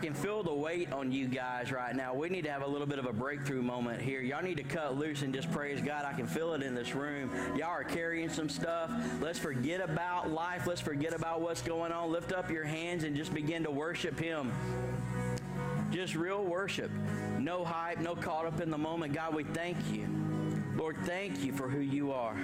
can feel the weight on you guys right now. We need to have a little bit of a breakthrough moment here. Y'all need to cut loose and just praise God. I can feel it in this room. Y'all are carrying some stuff. Let's forget about life. Let's forget about what's going on. Lift up your hands and just begin to worship Him. Just real worship. No hype, no caught up in the moment. God, we thank you. Lord, thank you for who you are.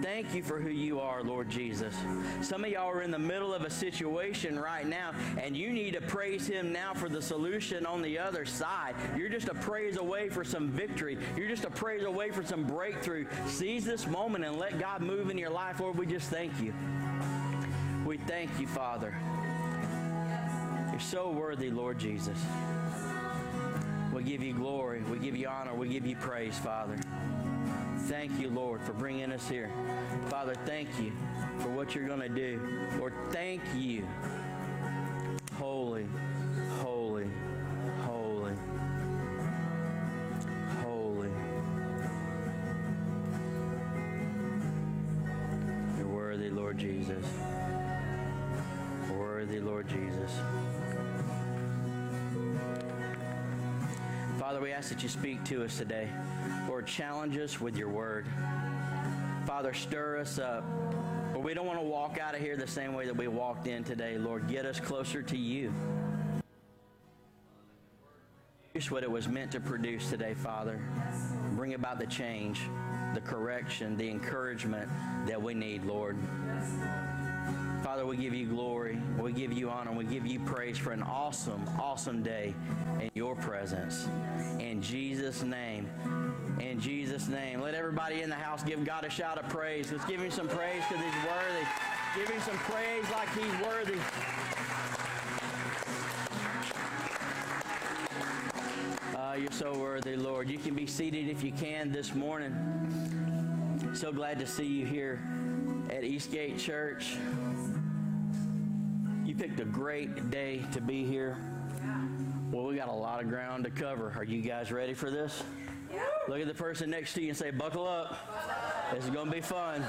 Thank you for who you are, Lord Jesus. Some of y'all are in the middle of a situation right now, and you need to praise Him now for the solution on the other side. You're just a praise away for some victory. You're just a praise away for some breakthrough. Seize this moment and let God move in your life. Lord, we just thank you. We thank you, Father. You're so worthy, Lord Jesus. We give you glory. We give you honor. We give you praise, Father. Thank you, Lord, for bringing us here. Father, thank you for what you're going to do. Lord, thank you. Holy, holy, holy, holy. You're worthy, Lord Jesus. Worthy, Lord Jesus. Father, we ask that you speak to us today. Lord, challenge us with your word. Father, stir us up. Lord, we don't want to walk out of here the same way that we walked in today. Lord, get us closer to you. Produce what it was meant to produce today, Father. Bring about the change, the correction, the encouragement that we need, Lord. Father, we give you glory, we give you honor, we give you praise for an awesome, awesome day in your presence. In Jesus' name, in Jesus' name. Let everybody in the house give God a shout of praise. Let's give Him some praise because He's worthy. Give Him some praise like He's worthy. You're so worthy, Lord. You can be seated if you can this morning. So glad to see you here at Eastgate Church. You picked a great day to be here. Well, we got a lot of ground to cover. Are you guys ready for this? Yeah. Look at the person next to you and say, buckle up. This is going to be fun.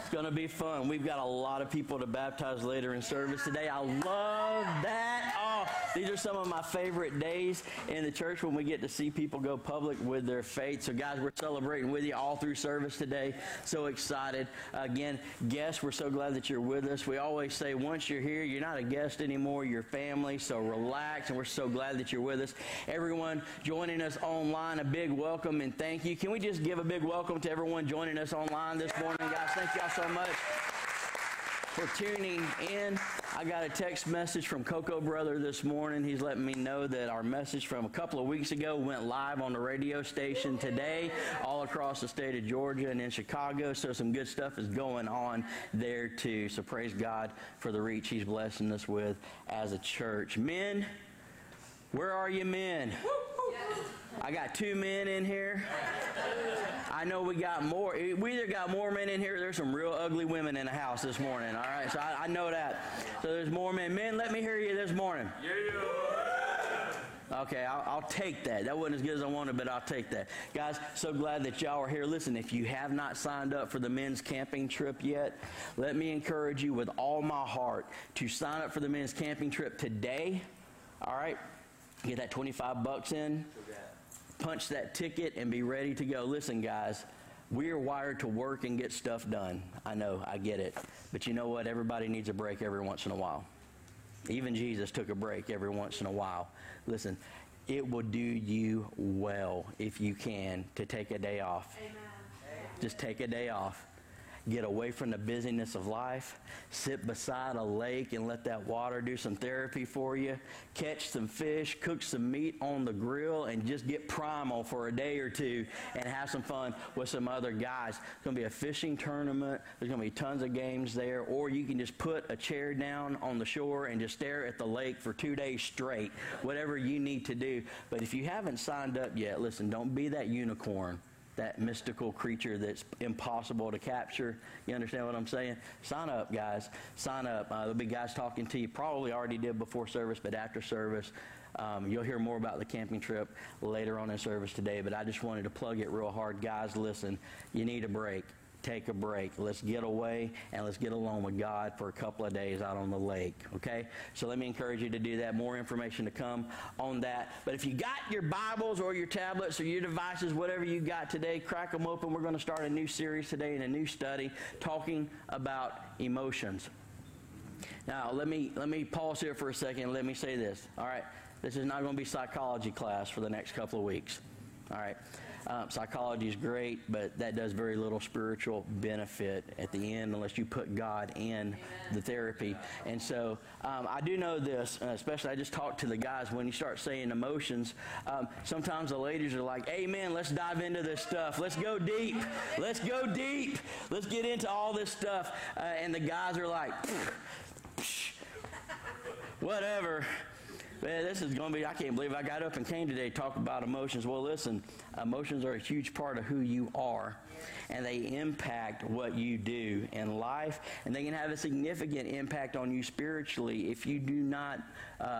It's going to be fun. We've got a lot of people to baptize later in service today. I love that. Oh, these are some of my favorite days in the church when we get to see people go public with their faith. So, guys, we're celebrating with you all through service today. So excited. Again, guests, we're so glad that you're with us. We always say once you're here, you're not a guest anymore. You're family. So relax, and we're so glad that you're with us. Everyone joining us online, a big welcome and thank you. Can we just give a big welcome to everyone joining us online this morning, guys? Thank y'all so much for tuning in. I got a text message from Coco Brother this morning. He's letting me know that our message from a couple of weeks ago went live on the radio station today, all across the state of Georgia and in Chicago. So some good stuff is going on there too. So praise God for the reach He's blessing us with as a church. Men, where are you, men? I got two men in here. I know we got more. We either got more men in here or there's some real ugly women in the house this morning. All right, so I know that. So there's more men. Men, let me hear you this morning. Yeah. Okay, I'll take that. That wasn't as good as I wanted, but I'll take that. Guys, so glad that y'all are here. Listen, if you have not signed up for the men's camping trip yet, let me encourage you with all my heart to sign up for the men's camping trip today. All right, get that $25 in. Punch that ticket and be ready to go. Listen, guys, we are wired to work and get stuff done. I know, I get it. But you know what? Everybody needs a break every once in a while. Even Jesus took a break every once in a while. Listen, it will do you well if you can to take a day off. Amen. Just take a day off. Get away from the busyness of life. Sit beside a lake and let that water do some therapy for you. Catch some fish, cook some meat on the grill, and just get primal for a day or two and have some fun with some other guys. It's going to be a fishing tournament. There's going to be tons of games there. Or you can just put a chair down on the shore and just stare at the lake for 2 days straight. Whatever you need to do. But if you haven't signed up yet, listen, don't be that unicorn, that mystical creature that's impossible to capture. You understand what I'm saying? Sign up, guys. Sign up. There'll be guys talking to you. Probably already did before service, but after service, you'll hear more about the camping trip later on in service today. But I just wanted to plug it real hard. Guys, listen, you need a break. take a break. Let's get away and let's get alone with God for a couple of days out on the lake, okay? So let me encourage you to do that. More information to come on that. But if you got your Bibles or your tablets or your devices, whatever you got today, crack them open. We're going to start a new series today and a new study talking about emotions. Now, let me pause here for a second and let me say this. All right, this is not going to be psychology class for the next couple of weeks. All right, psychology is great, but that does very little spiritual benefit at the end unless you put God in the therapy. And so I do know this, especially I just talked to the guys, when you start saying emotions, sometimes the ladies are like, hey, man, let's dive into this stuff. Let's go deep. Let's go deep. Let's get into all this stuff. And the guys are like, whatever. Man, this is going to be, I can't believe I got up and came today to talk about emotions. Well, listen, emotions are a huge part of who you are, and they impact what you do in life, and they can have a significant impact on you spiritually if you do not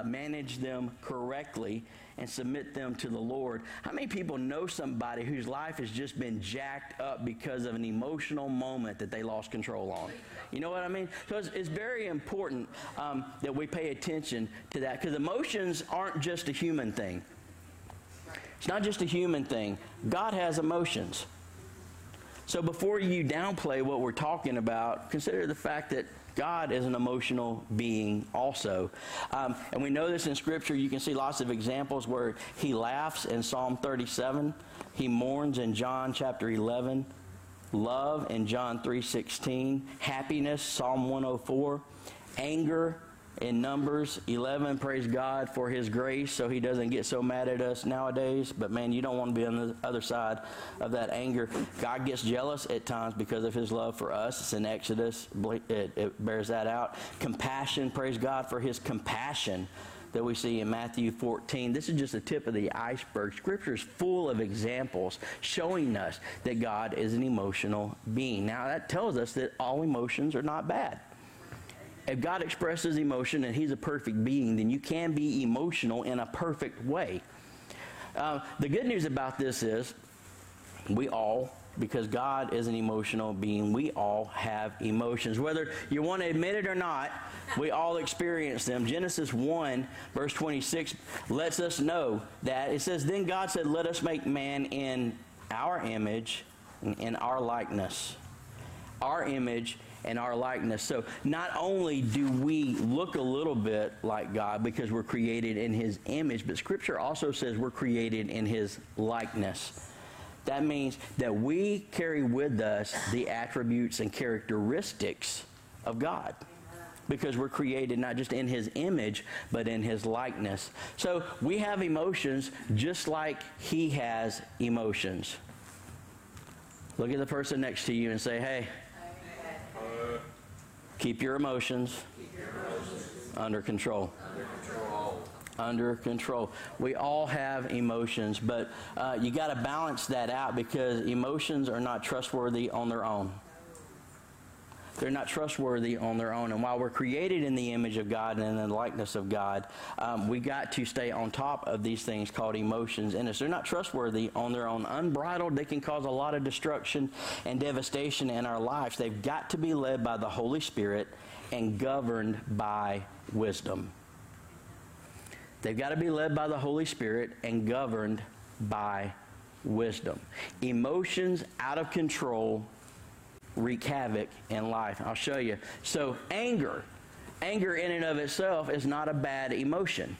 manage them correctly and submit them to the Lord. How many people know somebody whose life has just been jacked up because of an emotional moment that they lost control on? You know what I mean? So it's very important that we pay attention to that, because emotions aren't just a human thing. It's not just a human thing. God has emotions. So before you downplay what we're talking about, consider the fact that God is an emotional being also. And we know this in Scripture. You can see lots of examples where he laughs in Psalm 37. He mourns in John chapter 11. Love in John 3:16. Happiness, Psalm 104. Anger in Numbers 11, praise God for his grace so he doesn't get so mad at us nowadays. But man, you don't want to be on the other side of that anger. God gets jealous at times because of his love for us. It's in Exodus. It bears that out. Compassion, praise God for his compassion that we see in Matthew 14. This is just the tip of the iceberg. Scripture is full of examples showing us that God is an emotional being. Now that tells us that all emotions are not bad. If God expresses emotion and he's a perfect being, then you can be emotional in a perfect way. The good news about this is we all, because God is an emotional being, we all have emotions. Whether you want to admit it or not, we all experience them. Genesis 1, verse 26 lets us know that. It says, then God said, let us make man in our image and in our likeness. Our image and our likeness. So not only do we look a little bit like God because we're created in his image, but Scripture also says we're created in his likeness. That means that we carry with us the attributes and characteristics of God, because we're created not just in his image, but in his likeness. So we have emotions just like he has emotions. Look at the person next to you and say, hey, keep your emotions under control. Under control. We all have emotions, but you got to balance that out, because emotions are not trustworthy on their own. They're not trustworthy on their own. And while we're created in the image of God and in the likeness of God, we got to stay on top of these things called emotions. And if they're not trustworthy on their own, unbridled, they can cause a lot of destruction and devastation in our lives. They've got to be led by the Holy Spirit and governed by wisdom. They've got to be led by the Holy Spirit and governed by wisdom. Emotions out of control wreak havoc in life. I'll show you. So anger. Anger in and of itself is not a bad emotion.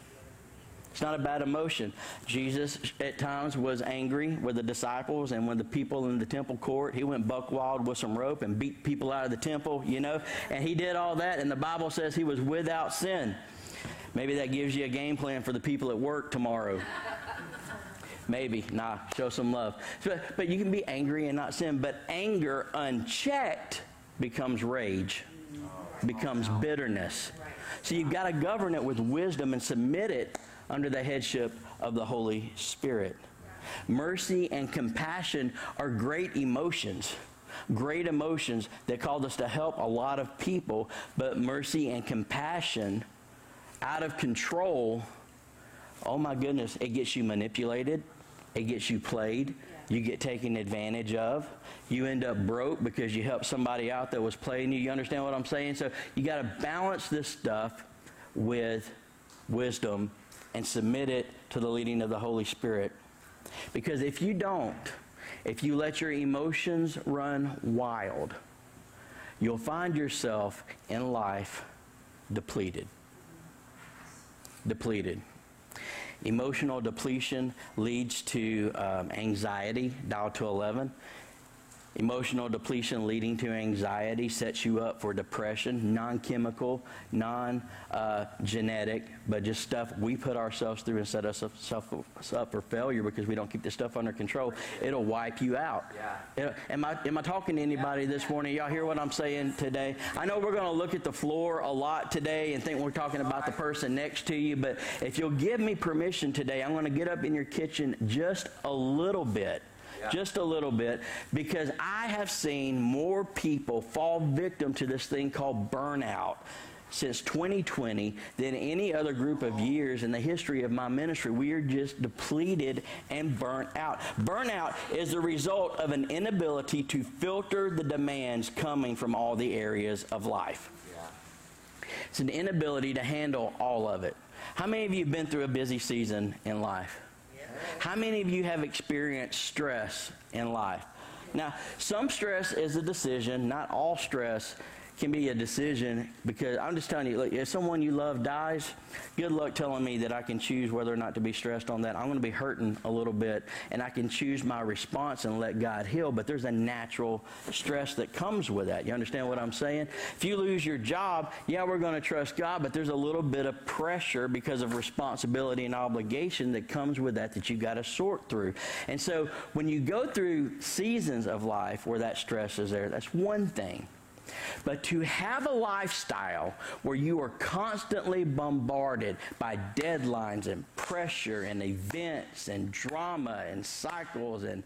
It's not a bad emotion. Jesus at times was angry with the disciples and with the people in the temple court. He went buck wild with some rope and beat people out of the temple, you know. And he did all that, and the Bible says he was without sin. Maybe that gives you a game plan for the people at work tomorrow. Maybe. Nah, show some love. But you can be angry and not sin. But anger unchecked becomes rage, becomes bitterness. So you've got to govern it with wisdom and submit it under the headship of the Holy Spirit. Mercy and compassion are great emotions that called us to help a lot of people. But mercy and compassion out of control, oh my goodness, it gets you manipulated. It gets you played. You get taken advantage of. You end up broke because you helped somebody out that was playing you. You understand what I'm saying? So you got to balance this stuff with wisdom and submit it to the leading of the Holy Spirit. Because if you don't, if you let your emotions run wild, you'll find yourself in life depleted. Depleted. Emotional depletion leads to anxiety, dial to 11. Emotional depletion leading to anxiety sets you up for depression, non-chemical, non-genetic, but just stuff we put ourselves through and set us up for failure because we don't keep this stuff under control. It'll wipe you out. Yeah. Am I talking to anybody this morning? Y'all hear what I'm saying today? I know we're going to look at the floor a lot today and think we're talking about the person next to you, but if you'll give me permission today, I'm going to get up in your kitchen just a little bit. Yeah. Just a little bit, because I have seen more people fall victim to this thing called burnout since 2020 than any other group of years in the history of my ministry. We are just depleted and burnt out. Burnout is the result of an inability to filter the demands coming from all the areas of life. Yeah. It's an inability to handle all of it. How many of you have been through a busy season in life? How many of you have experienced stress in life? Now, some stress is a decision. Not all stress can be a decision, because I'm just telling you, look, if someone you love dies, good luck telling me that I can choose whether or not to be stressed on that. I'm going to be hurting a little bit, and I can choose my response and let God heal, but there's a natural stress that comes with that. You understand what I'm saying? If you lose your job, yeah, we're going to trust God, but there's a little bit of pressure because of responsibility and obligation that comes with that you've got to sort through. And so when you go through seasons of life where that stress is there, that's one thing. But to have a lifestyle where you are constantly bombarded by deadlines and pressure and events and drama and cycles and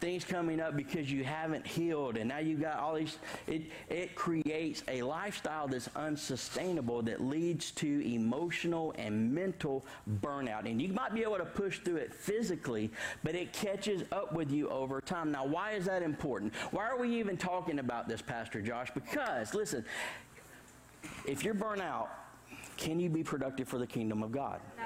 things coming up because you haven't healed and now you've got all these, it creates a lifestyle that's unsustainable that leads to emotional and mental burnout. And you might be able to push through it physically, but it catches up with you over time. Now, why is that important? Why are we even talking about this, Pastor Josh? Because, listen, if you're burnt out, can you be productive for the kingdom of God? No.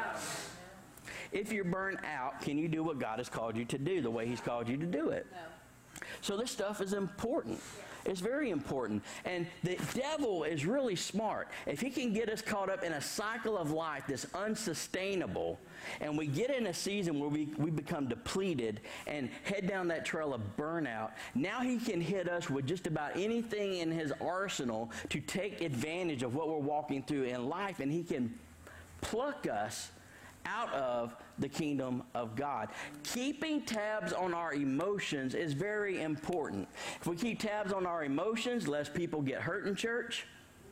If you're burnt out, can you do what God has called you to do the way he's called you to do it? No. So this stuff is important. It's very important. And the devil is really smart. If he can get us caught up in a cycle of life that's unsustainable, and we get in a season where we become depleted and head down that trail of burnout, now he can hit us with just about anything in his arsenal to take advantage of what we're walking through in life, and he can pluck us out of the kingdom of God. Keeping tabs on our emotions is very important. If we keep tabs on our emotions, less people get hurt in church.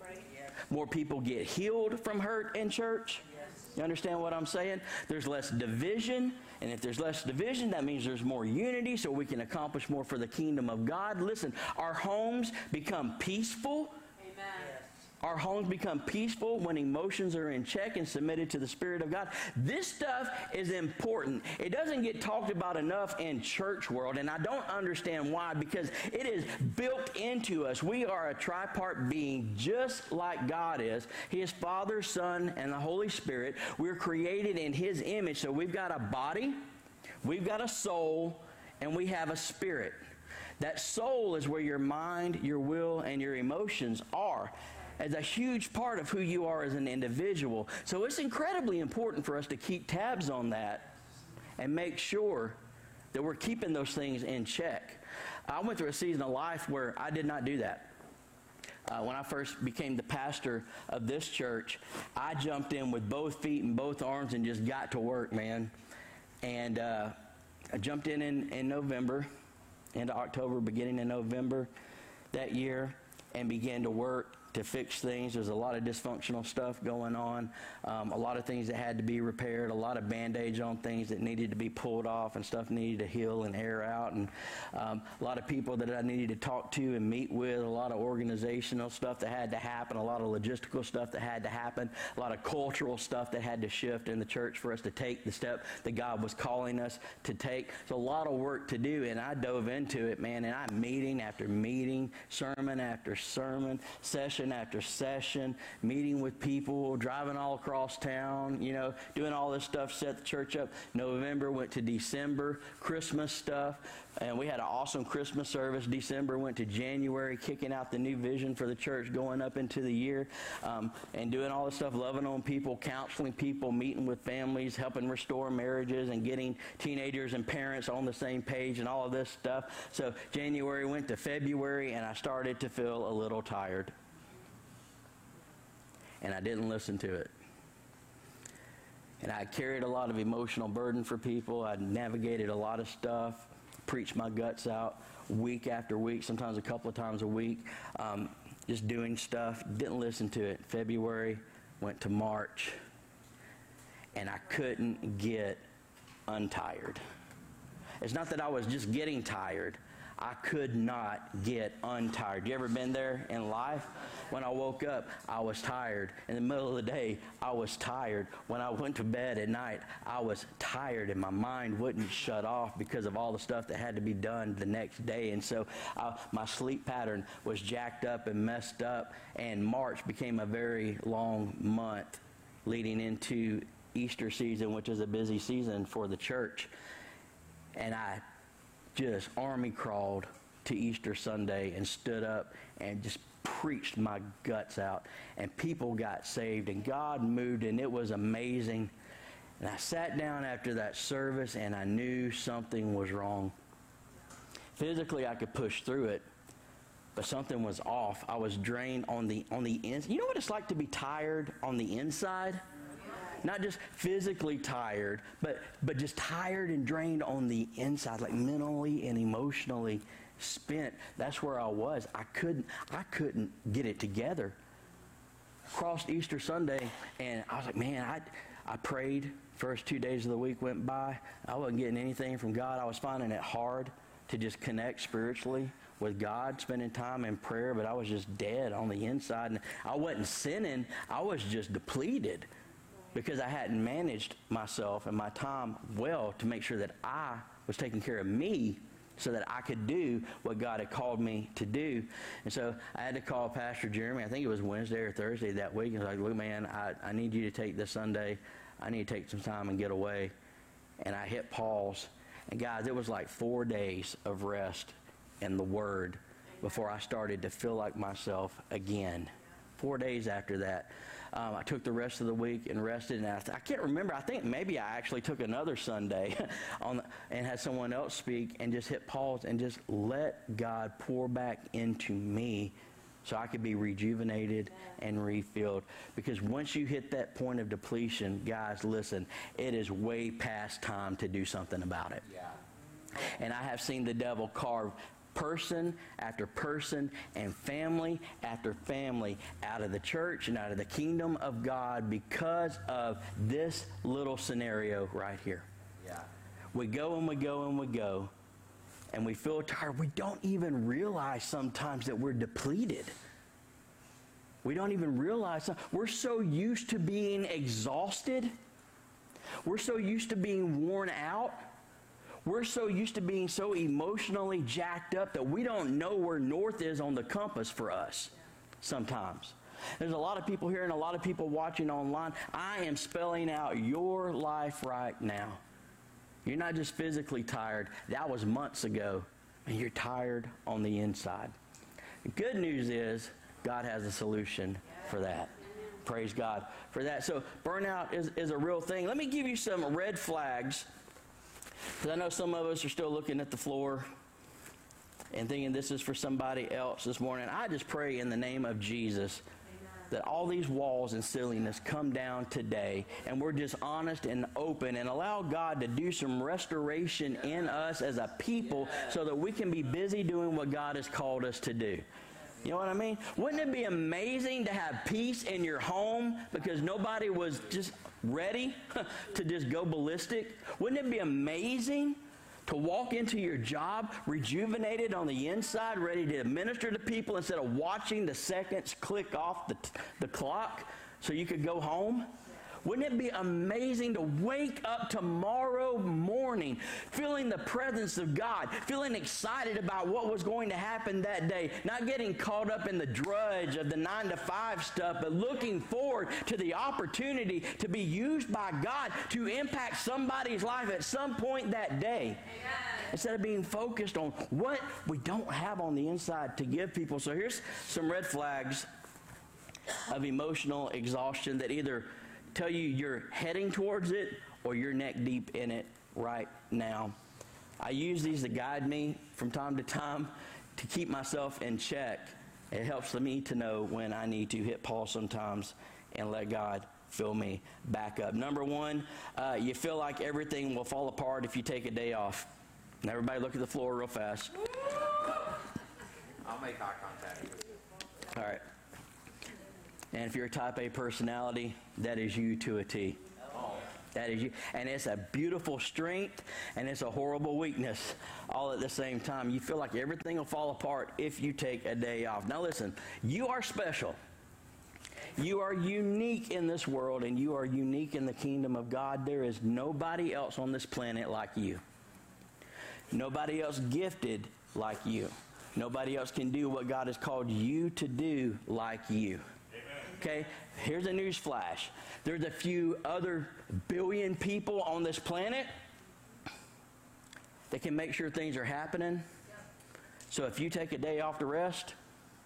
Right. Yeah. More people get healed from hurt in church. Yes. You understand what I'm saying? There's less division. And if there's less division, that means there's more unity, so we can accomplish more for the kingdom of God. Listen, our homes become peaceful. Amen. Yes. Our homes become peaceful when emotions are in check and submitted to the Spirit of God. This stuff is important. It doesn't get talked about enough in church world, and I don't understand why, because it is built into us. We are a tripart being just like God is. He is Father, Son, and the Holy Spirit. We're created in His image, so we've got a body, we've got a soul, and we have a spirit. That soul is where your mind, your will, and your emotions are, as a huge part of who you are as an individual. So it's incredibly important for us to keep tabs on that and make sure that we're keeping those things in check. I went through a season of life where I did not do that. When I first became the pastor of this church, I jumped in with both feet and both arms and just got to work, man. And I jumped in November, into October, beginning in November that year, and began to work to fix things. There's a lot of dysfunctional stuff going on, a lot of things that had to be repaired, a lot of band-aids on things that needed to be pulled off, and stuff needed to heal and air out, and a lot of people that I needed to talk to and meet with, a lot of organizational stuff that had to happen, a lot of logistical stuff that had to happen, a lot of cultural stuff that had to shift in the church for us to take the step that God was calling us to take. It's a lot of work to do, and I dove into it, man, and I meeting after meeting, sermon after sermon, session after session, meeting with people, driving all across town, you know, doing all this stuff, set the church up. November went to December, Christmas stuff, and we had an awesome Christmas service. December went to January, kicking out the new vision for the church going up into the year, and doing all this stuff, loving on people, counseling people, meeting with families, helping restore marriages, and getting teenagers and parents on the same page and all of this stuff. So January went to February, and I started to feel a little tired. And I didn't listen to it. And I carried a lot of emotional burden for people. I navigated a lot of stuff, preached my guts out week after week, sometimes a couple of times a week, just doing stuff. Didn't listen to it. February went to March, and I couldn't get untired. It's not that I was just getting tired. I could not get untired. You ever been there in life? When I woke up, I was tired. In the middle of the day, I was tired. When I went to bed at night, I was tired, and my mind wouldn't shut off because of all the stuff that had to be done the next day. And so my sleep pattern was jacked up and messed up, and March became a very long month leading into Easter season, which is a busy season for the church. And I just army crawled to Easter Sunday and stood up and just preached my guts out, and people got saved and God moved, and it was amazing. And I sat down after that service, and I knew something was wrong. Physically, I could push through it, but something was off. I was drained on the inside. You know what it's like to be tired on the inside? Not just physically tired, but just tired and drained on the inside, like mentally and emotionally spent. That's where I was. I couldn't get it together. Crossed Easter Sunday, and I was like, man, I prayed. First 2 days of the week went by. I wasn't getting anything from God. I was finding it hard to just connect spiritually with God, spending time in prayer, but I was just dead on the inside. And I wasn't sinning. I was just depleted, because I hadn't managed myself and my time well to make sure that I was taking care of me so that I could do what God had called me to do. And so I had to call Pastor Jeremy. I think it was Wednesday or Thursday that week. I was like, look, man, I need you to take this Sunday. I need to take some time and get away. And I hit pause. And guys, it was like 4 days of rest and the Word before I started to feel like myself again. 4 days after that, I took the rest of the week and rested. And I can't remember. I think maybe I actually took another Sunday and had someone else speak, and just hit pause and just let God pour back into me so I could be rejuvenated and refilled. Because once you hit that point of depletion, guys, listen, it is way past time to do something about it. Yeah. And I have seen the devil carve person after person and family after family out of the church and out of the kingdom of God because of this little scenario right here. Yeah. We go and we go and we go, and we feel tired. We don't even realize sometimes that we're depleted. We don't even realize we're so used to being exhausted. We're so used to being worn out. We're so used to being so emotionally jacked up that we don't know where north is on the compass for us sometimes. There's a lot of people here and a lot of people watching online. I am spelling out your life right now. You're not just physically tired. That was months ago. And you're tired on the inside. The good news is God has a solution for that. Praise God for that. So burnout is a real thing. Let me give you some red flags, because I know some of us are still looking at the floor and thinking this is for somebody else this morning. I just pray in the name of Jesus that all these walls and silliness come down today, and we're just honest and open and allow God to do some restoration in us as a people so that we can be busy doing what God has called us to do. You know what I mean? Wouldn't it be amazing to have peace in your home because nobody was just ready to just go ballistic? Wouldn't it be amazing to walk into your job rejuvenated on the inside, ready to minister to people instead of watching the seconds click off the clock so you could go home? Wouldn't it be amazing to wake up tomorrow morning feeling the presence of God, feeling excited about what was going to happen that day, not getting caught up in the drudge of the 9-to-5 stuff, but looking forward to the opportunity to be used by God to impact somebody's life at some point that day. Amen. Instead of being focused on what we don't have on the inside to give people. So here's some red flags of emotional exhaustion that either tell you you're heading towards it or you're neck deep in it right now. I use these to guide me from time to time to keep myself in check. It helps me to know when I need to hit pause sometimes and let God fill me back up. Number one, you feel like everything will fall apart if you take a day off. And everybody look at the floor real fast. I'll make eye contact with you. All right. And if you're a type A personality, that is you to a T. That is you. And it's a beautiful strength and it's a horrible weakness all at the same time. You feel like everything will fall apart if you take a day off. Now listen, you are special. You are unique in this world and you are unique in the kingdom of God. There is nobody else on this planet like you. Nobody else gifted like you. Nobody else can do what God has called you to do like you. Okay, here's a news flash. There's a few other billion people on this planet that can make sure things are happening. So if you take a day off to rest,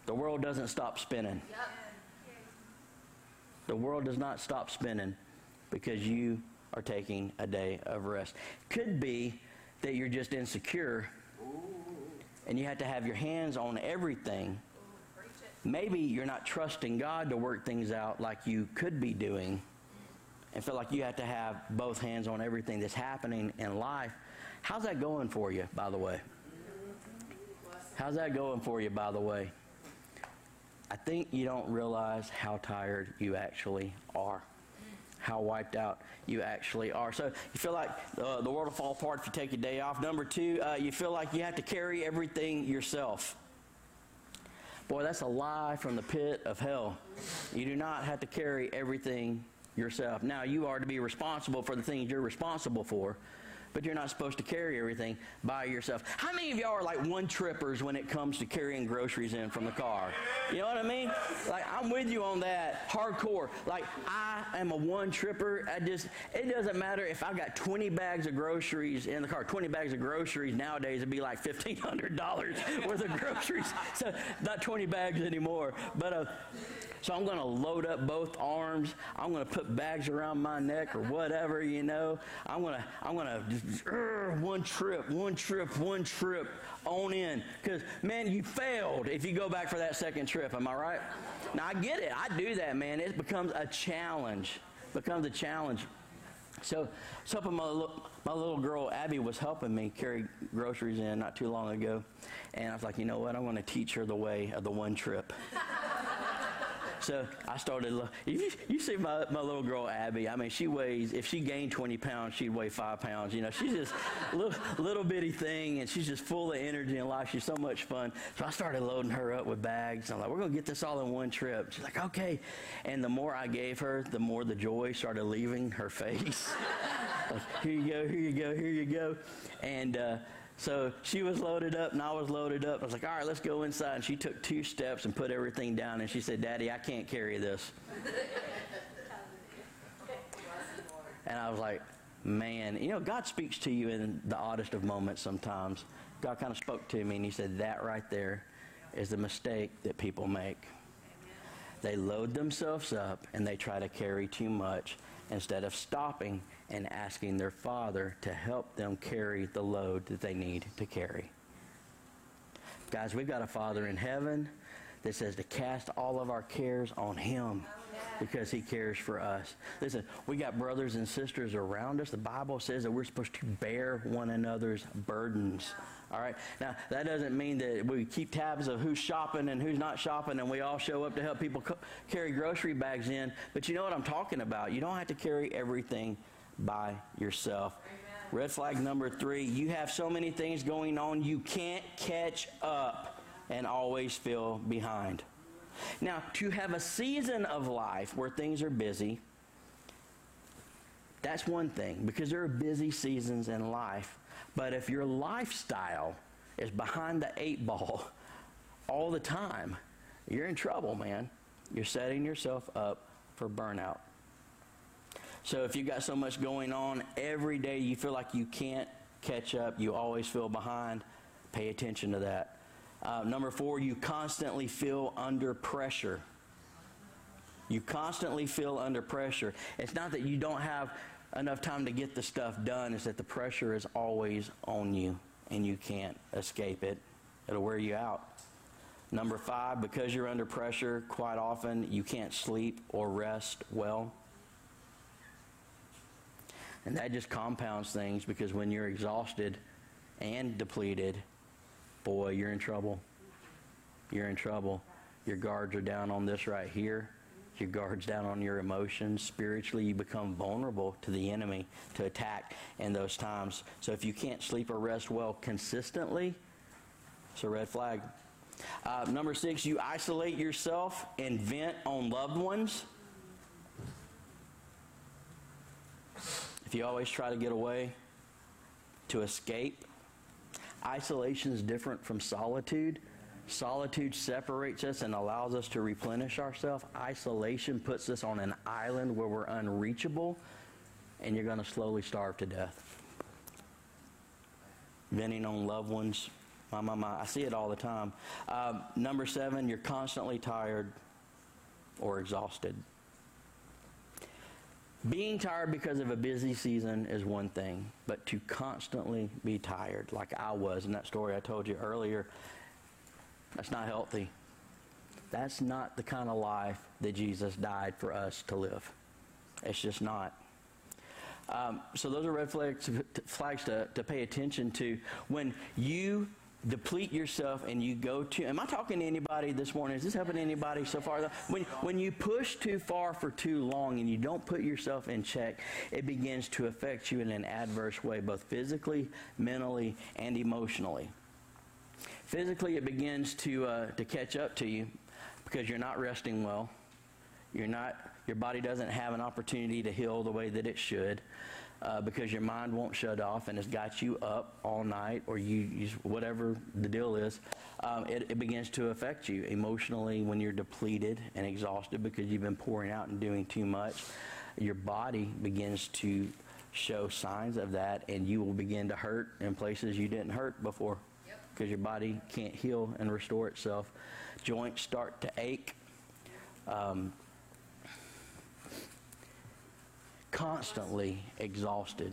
the world doesn't stop spinning. The world does not stop spinning because you are taking a day of rest. Could be that you're just insecure and you have to have your hands on everything. Maybe you're not trusting God to work things out like you could be doing and feel like you have to have both hands on everything that's happening in life. How's that going for you, by the way? How's that going for you, by the way? I think you don't realize how tired you actually are, how wiped out you actually are. So you feel like the world will fall apart if you take a day off. Number two, you feel like you have to carry everything yourself. Boy, that's a lie from the pit of hell. You do not have to carry everything yourself. Now, you are to be responsible for the things you're responsible for, but you're not supposed to carry everything by yourself. How many of y'all are like one-trippers when it comes to carrying groceries in from the car? You know what I mean? Like, I'm with you on that. Hardcore. Like, I am a one-tripper. It doesn't matter if I've got 20 bags of groceries in the car. 20 bags of groceries nowadays would be like $1,500 worth of groceries. So, not 20 bags anymore. But, so I'm going to load up both arms. I'm going to put bags around my neck or whatever, you know. I'm going to just one trip on in. Because, man, you failed if you go back for that second trip. Am I right? Now, I get it. I do that, man. It becomes a challenge. So my little girl, Abby, was helping me carry groceries in not too long ago. And I was like, you know what? I'm going to teach her the way of the one trip. So I started, you see my little girl, Abby, I mean, she weighs, if she gained 20 pounds, she'd weigh 5 pounds. You know, she's just a little bitty thing, and she's just full of energy and life. She's so much fun. So I started loading her up with bags. I'm like, we're going to get this all in one trip. She's like, okay. And the more I gave her, the more the joy started leaving her face. Like, here you go. And so she was loaded up and I was loaded up. I was like, all right, let's go inside. And she took 2 steps and put everything down. And she said, Daddy, I can't carry this. And I was like, man, you know, God speaks to you in the oddest of moments sometimes. God kind of spoke to me and he said, that right there is the mistake that people make. They load themselves up and they try to carry too much instead of stopping and asking their Father to help them carry the load that they need to carry. Guys, we've got a Father in heaven that says to cast all of our cares on Him. because he cares for us. Listen, we got brothers and sisters around us. The Bible says that we're supposed to bear one another's burdens. All right? Now, that doesn't mean that we keep tabs of who's shopping and who's not shopping and we all show up to help people carry grocery bags in. But you know what I'm talking about. You don't have to carry everything by yourself. Amen. Red flag number 3, you have so many things going on, you can't catch up and always feel behind. Now, to have a season of life where things are busy, that's one thing, because there are busy seasons in life. But if your lifestyle is behind the 8 ball all the time, you're in trouble, man. You're setting yourself up for burnout. So if you've got so much going on, every day you feel like you can't catch up, you always feel behind, pay attention to that. Number 4, you constantly feel under pressure. You constantly feel under pressure. It's not that you don't have enough time to get the stuff done, it's that the pressure is always on you and you can't escape it. It'll wear you out. Number 5, because you're under pressure, quite often you can't sleep or rest well. And that just compounds things, because when you're exhausted and depleted, boy, you're in trouble. You're in trouble. Your guards are down on this right here. Your guards down on your emotions. Spiritually, you become vulnerable to the enemy to attack in those times. So if you can't sleep or rest well consistently, it's a red flag. Number 6, you isolate yourself and vent on loved ones. If you always try to get away, to escape, isolation is different from solitude. Solitude separates us and allows us to replenish ourselves. Isolation puts us on an island where we're unreachable, and you're going to slowly starve to death. Venting on loved ones, my, I see it all the time. Number 7, you're constantly tired or exhausted. Being tired because of a busy season is one thing, but to constantly be tired, like I was in that story I told you earlier, that's not healthy. That's not the kind of life that Jesus died for us to live. It's just not. So those are red flags to pay attention to. When you deplete yourself and you go to, am I talking to anybody this morning? Is this helping anybody so far? When you push too far for too long and you don't put yourself in check, it begins to affect you in an adverse way, both physically, mentally, and emotionally. Physically, it begins to catch up to you because you're not resting well. Your body doesn't have an opportunity to heal the way that it should, because your mind won't shut off and it's got you up all night, or you whatever the deal is. It begins to affect you emotionally when you're depleted and exhausted because you've been pouring out and doing too much. Your body begins to show signs of that, and you will begin to hurt in places you didn't hurt before, because your body can't heal and restore itself. Joints start to ache. Constantly exhausted.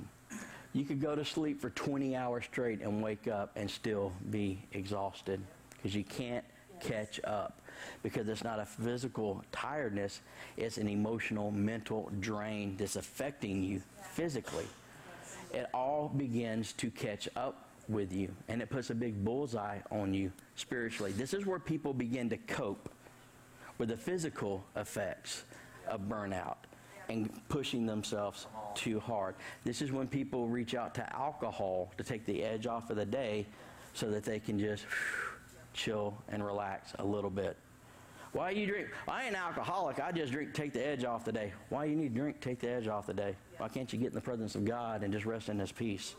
You could go to sleep for 20 hours straight and wake up and still be exhausted because you can't catch up, because it's not a physical tiredness, it's an emotional, mental drain that's affecting you physically. It all begins to catch up with you, and it puts a big bullseye on you spiritually. This is where people begin to cope with the physical effects of burnout and pushing themselves too hard. This is when people reach out to alcohol to take the edge off of the day so that they can just chill and relax a little bit. Why you drink? I ain't an alcoholic. I just drink, take the edge off the day. Why you need to drink, take the edge off the day? Why can't you get in the presence of God and just rest in His peace?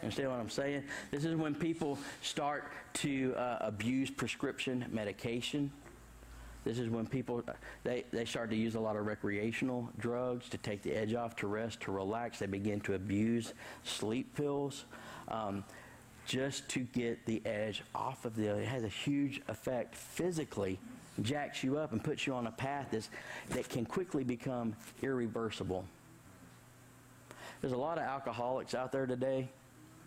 You understand what I'm saying? This is when people start to abuse prescription medication. This is when people, they start to use a lot of recreational drugs to take the edge off, to rest, to relax. They begin to abuse sleep pills just to get the edge off of them. It has a huge effect physically, jacks you up and puts you on a path that can quickly become irreversible. There's a lot of alcoholics out there today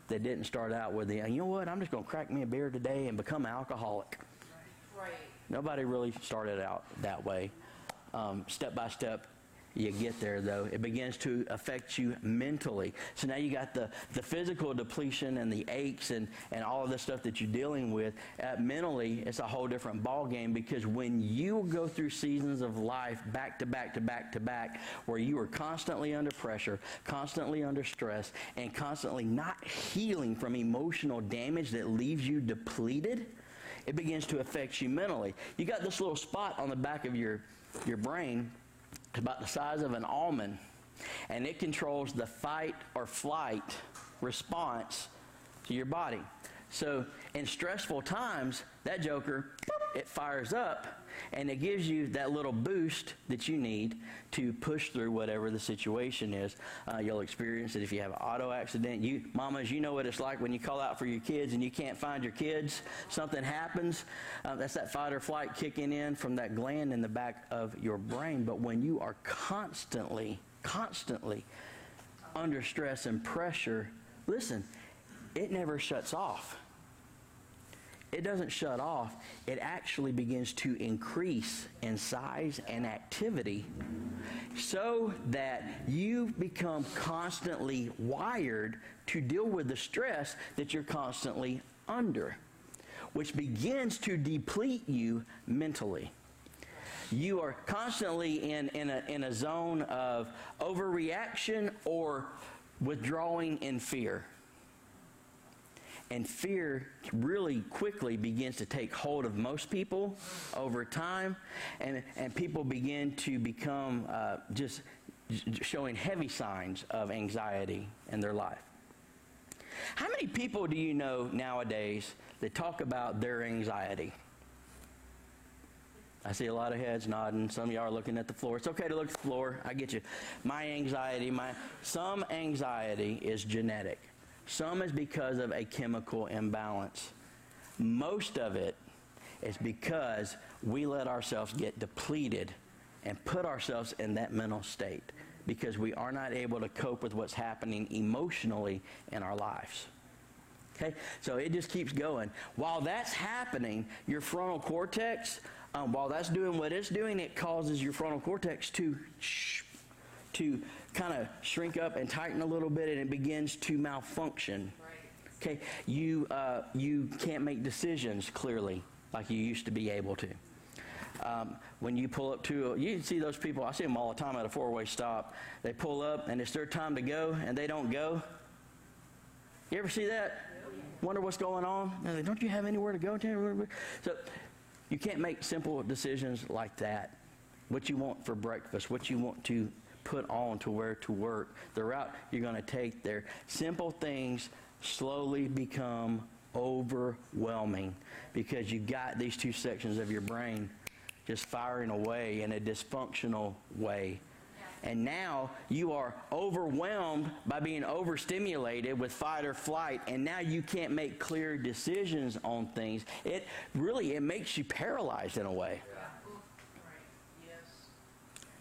that didn't start out with the, you know what, I'm just going to crack me a beer today and become an alcoholic. Right. Nobody really started out that way. step by step, you get there, though. It begins to affect you mentally. So now you got the physical depletion and the aches and all of the stuff that you're dealing with. Mentally, it's a whole different ball game, because when you go through seasons of life back to back to back to back, where you are constantly under pressure, constantly under stress, and constantly not healing from emotional damage that leaves you depleted, it begins to affect you mentally. You got this little spot on the back of your brain. It's about the size of an almond, and it controls the fight or flight response to your body. So in stressful times, that joker, it fires up, and it gives you that little boost that you need to push through whatever the situation is. You'll experience it if you have an auto accident. You mamas, you know what it's like when you call out for your kids and you can't find your kids. Something happens. That's that fight or flight kicking in from that gland in the back of your brain. But when you are constantly under stress and pressure, listen, it never shuts off. It doesn't shut off. It actually begins to increase in size and activity, so that you become constantly wired to deal with the stress that you're constantly under, which begins to deplete you mentally. You are constantly in a zone of overreaction or withdrawing in fear. And fear really quickly begins to take hold of most people over time, and people begin to become just showing heavy signs of anxiety in their life. How many people do you know nowadays that talk about their anxiety? I see a lot of heads nodding. Some of y'all are looking at the floor. It's okay to look at the floor. I get you. Some anxiety is genetic. Some is because of a chemical imbalance. Most of it is because we let ourselves get depleted and put ourselves in that mental state, because we are not able to cope with what's happening emotionally in our lives. Okay, so it just keeps going. While that's happening, your frontal cortex, while that's doing what it's doing, it causes your frontal cortex to kind of shrink up and tighten a little bit, and it begins to malfunction. Right. Okay, you can't make decisions clearly like you used to be able to. When you pull up you see those people, I see them all the time at a four-way stop. They pull up and it's their time to go and they don't go. You ever see that? Wonder what's going on? Like, don't you have anywhere to go to? So you can't make simple decisions like that. What you want for breakfast, what you want to put on, to where to work, the route you're going to take there. Simple things slowly become overwhelming because you got these two sections of your brain just firing away in a dysfunctional way. And now you are overwhelmed by being overstimulated with fight or flight, and now you can't make clear decisions on things. It makes you paralyzed in a way.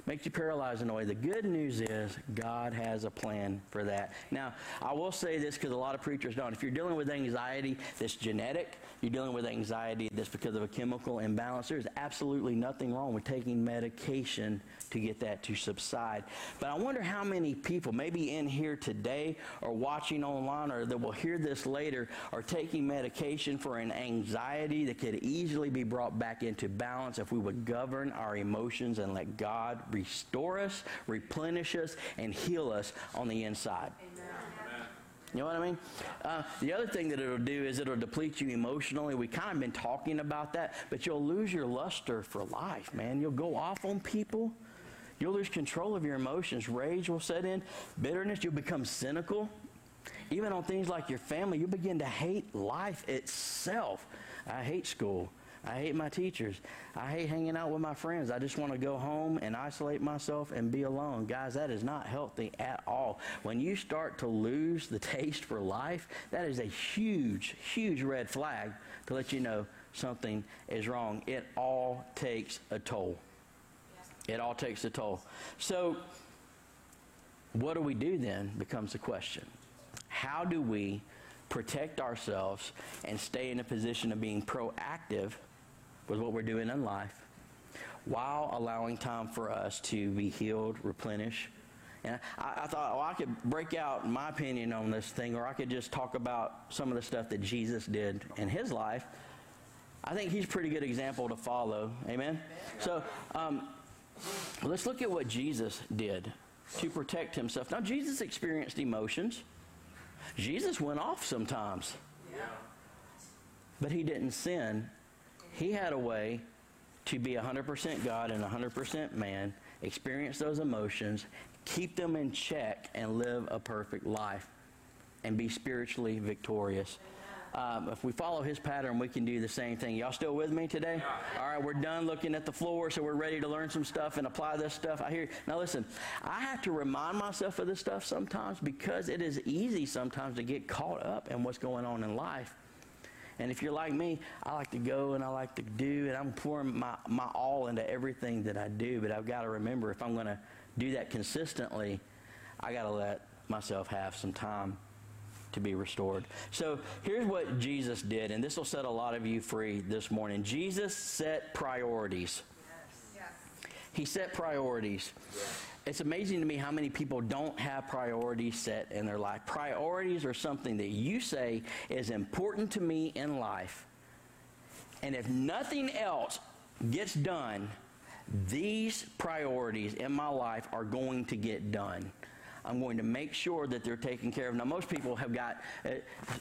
Makes you paralyzed in a way. The good news is God has a plan for that. Now, I will say this because a lot of preachers don't. If you're dealing with anxiety that's genetic, you're dealing with anxiety that's because of a chemical imbalance, there's absolutely nothing wrong with taking medication to get that to subside. But I wonder how many people, maybe in here today or watching online or that will hear this later, are taking medication for an anxiety that could easily be brought back into balance if we would govern our emotions and let God restore us, replenish us, and heal us on the inside. Amen. You know what I mean? The other thing that it'll do is it'll deplete you emotionally. We kind of been talking about that, but you'll lose your luster for life, man. You'll go off on people. You'll lose control of your emotions. Rage will set in. Bitterness. You'll become cynical. Even on things like your family, you begin to hate life itself. I hate school. I hate my teachers. I hate hanging out with my friends. I just want to go home and isolate myself and be alone. Guys, that is not healthy at all. When you start to lose the taste for life, that is a huge, huge red flag to let you know something is wrong. It all takes a toll. It all takes a toll. So, what do we do then becomes the question. How do we protect ourselves and stay in a position of being proactive with what we're doing in life while allowing time for us to be healed, replenish. And I thought, I could break out my opinion on this thing, or I could just talk about some of the stuff that Jesus did in his life. I think he's a pretty good example to follow. Amen? So let's look at what Jesus did to protect himself. Now, Jesus experienced emotions. Jesus went off sometimes. But he didn't sin. He had a way to be 100% God and 100% man, experience those emotions, keep them in check, and live a perfect life and be spiritually victorious. If we follow his pattern, we can do the same thing. Y'all still with me today? Yeah. All right, we're done looking at the floor, so we're ready to learn some stuff and apply this stuff. I hear you. Now listen, I have to remind myself of this stuff sometimes because it is easy sometimes to get caught up in what's going on in life. And if you're like me, I like to go and I like to do, and I'm pouring my all into everything that I do. But I've got to remember, if I'm going to do that consistently, I got to let myself have some time to be restored. So here's what Jesus did, and this will set a lot of you free this morning. Jesus set priorities. He set priorities. It's amazing to me how many people don't have priorities set in their life. Priorities are something that you say is important to me in life. And if nothing else gets done, these priorities in my life are going to get done. I'm going to make sure that they're taken care of. Now, most people have got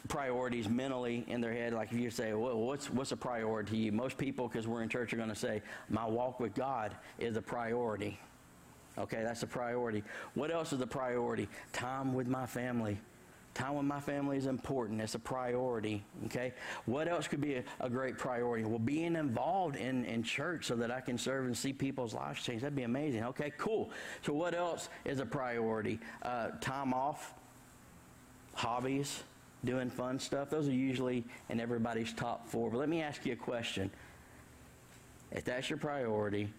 priorities mentally in their head. Like if you say, well, what's a priority to you? Most people, because we're in church, are going to say, my walk with God is a priority. Okay, that's a priority. What else is a priority? Time with my family. Time with my family is important. It's a priority, okay? What else could be a great priority? Well, being involved in church so that I can serve and see people's lives change. That'd be amazing. Okay, cool. So what else is a priority? Time off, hobbies, doing fun stuff. Those are usually in everybody's top four. But let me ask you a question. If that's your priority,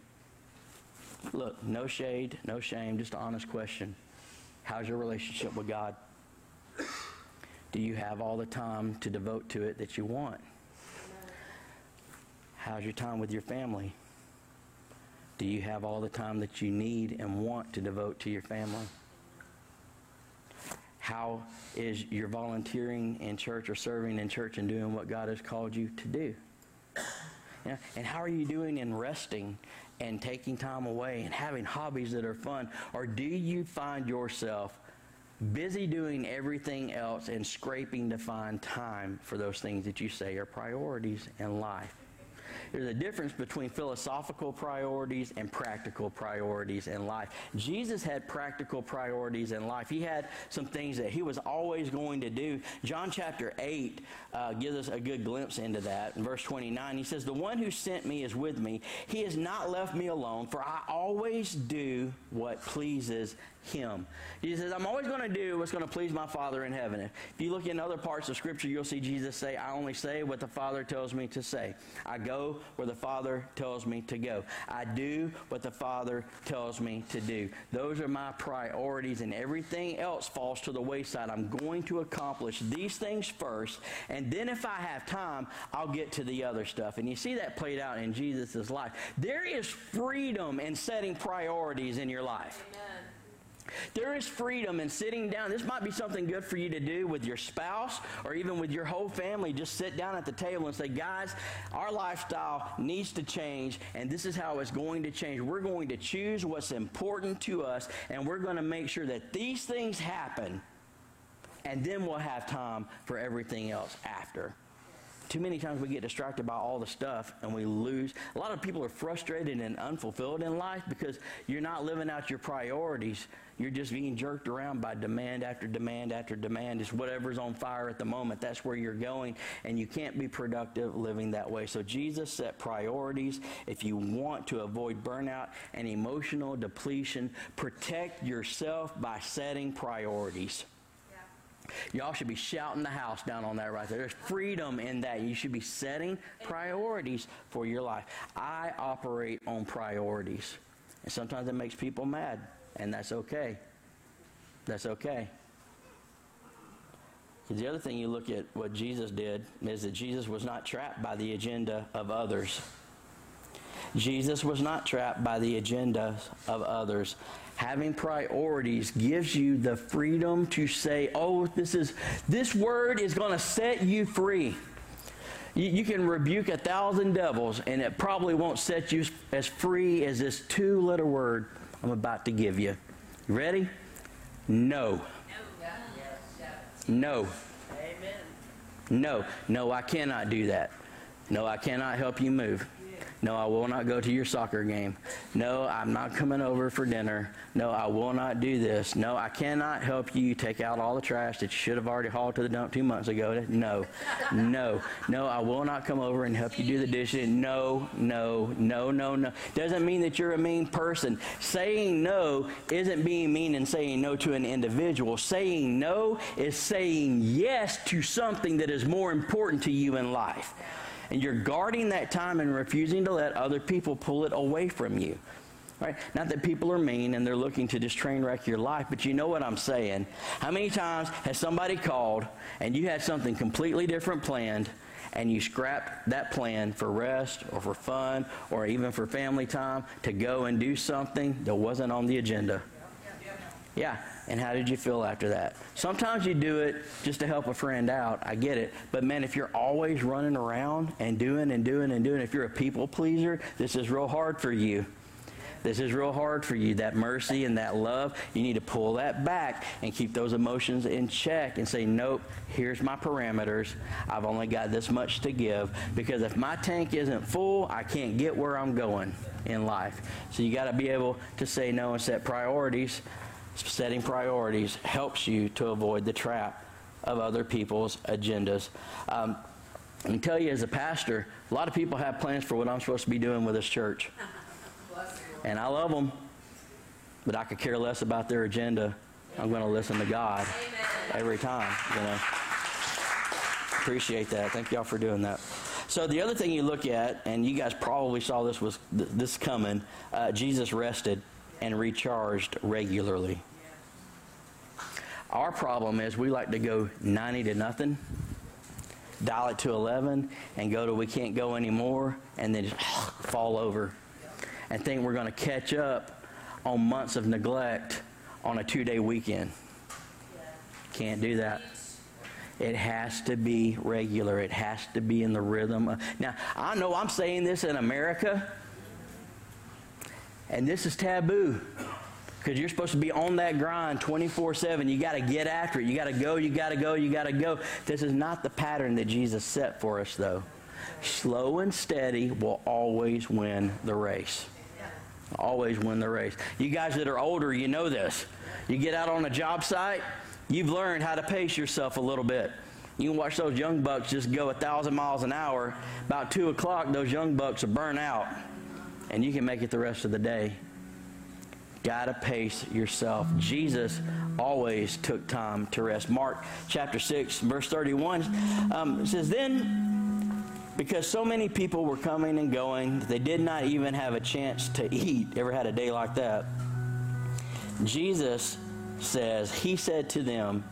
look, no shade, no shame, just an honest question. How's your relationship with God? Do you have all the time to devote to it that you want? How's your time with your family? Do you have all the time that you need and want to devote to your family? How is your volunteering in church or serving in church and doing what God has called you to do? You know, and how are you doing in resting and taking time away and having hobbies that are fun? Or do you find yourself busy doing everything else and scraping to find time for those things that you say are priorities in life? There's a difference between philosophical priorities and practical priorities in life. Jesus had practical priorities in life. He had some things that he was always going to do. John chapter 8 gives us a good glimpse into that. In verse 29, he says, "The one who sent me is with me. He has not left me alone, for I always do what pleases him." He says, I'm always going to do what's going to please my Father in heaven. If you look in other parts of Scripture, you'll see Jesus say, I only say what the Father tells me to say. I go where the Father tells me to go. I do what the Father tells me to do. Those are my priorities, and everything else falls to the wayside. I'm going to accomplish these things first, and then if I have time, I'll get to the other stuff. And you see that played out in Jesus' life. There is freedom in setting priorities in your life. Amen. There is freedom in sitting down. This might be something good for you to do with your spouse or even with your whole family. Just sit down at the table and say, guys, our lifestyle needs to change, and this is how it's going to change. We're going to choose what's important to us, and we're going to make sure that these things happen, and then we'll have time for everything else after. Too many times we get distracted by all the stuff and we lose. A lot of people are frustrated and unfulfilled in life because you're not living out your priorities. You're just being jerked around by demand after demand after demand. It's whatever's on fire at the moment. That's where you're going, and you can't be productive living that way. So Jesus set priorities. If you want to avoid burnout and emotional depletion, protect yourself by setting priorities. Y'all should be shouting the house down on that right there. There's freedom in that. You should be setting priorities for your life. I operate on priorities. And sometimes it makes people mad, and that's okay. That's okay. The other thing you look at what Jesus did is that Jesus was not trapped by the agenda of others. Jesus was not trapped by the agenda of others. Having priorities gives you the freedom to say, oh, this word is going to set you free. You can rebuke 1,000 devils, and it probably won't set you as free as this 2-letter word I'm about to give you. You ready? No. No. No. No, I cannot do that. No, I cannot help you move. No, I will not go to your soccer game. No, I'm not coming over for dinner. No, I will not do this. No, I cannot help you take out all the trash that you should have already hauled to the dump 2 months ago. No, no, no, I will not come over and help you do the dishes. No, no, no, no, no. Doesn't mean that you're a mean person. Saying no isn't being mean and saying no to an individual. Saying no is saying yes to something that is more important to you in life. And you're guarding that time and refusing to let other people pull it away from you. Right? Not that people are mean and they're looking to just train wreck your life, but you know what I'm saying. How many times has somebody called and you had something completely different planned and you scrapped that plan for rest or for fun or even for family time to go and do something that wasn't on the agenda? Yeah, and how did you feel after that? Sometimes you do it just to help a friend out. I get it. But, man, if you're always running around and doing, if you're a people pleaser, this is real hard for you. This is real hard for you. That mercy and that love, you need to pull that back and keep those emotions in check and say, nope, here's my parameters. I've only got this much to give. Because if my tank isn't full, I can't get where I'm going in life. So you got to be able to say no and set priorities. Setting priorities helps you to avoid the trap of other people's agendas. I can tell you as a pastor, a lot of people have plans for what I'm supposed to be doing with this church. And I love them, but I could care less about their agenda. I'm going to listen to God every time. You know. Appreciate that. Thank y'all for doing that. So the other thing you look at, and you guys probably saw this was this coming, Jesus rested and recharged regularly. Our problem is we like to go 90 to nothing, dial it to 11, and go to we can't go anymore, and then just fall over and think we're going to catch up on months of neglect on a 2-day weekend. Can't do that. It has to be regular. It has to be in the rhythm. Now, I know I'm saying this in America, and this is taboo because you're supposed to be on that grind 24/7. You got to get after it. You got to go, you got to go, you got to go. This is not the pattern that Jesus set for us, though. Slow and steady will always win the race. Always win the race. You guys that are older, you know this. You get out on a job site, you've learned how to pace yourself a little bit. You can watch those young bucks just go 1,000 miles an hour. About 2 o'clock, those young bucks will burn out. And you can make it the rest of the day. Gotta pace yourself. Jesus always took time to rest. Mark chapter 6, verse 31 says, then, because so many people were coming and going, they did not even have a chance to eat. Ever had a day like that? Jesus says, he said to them,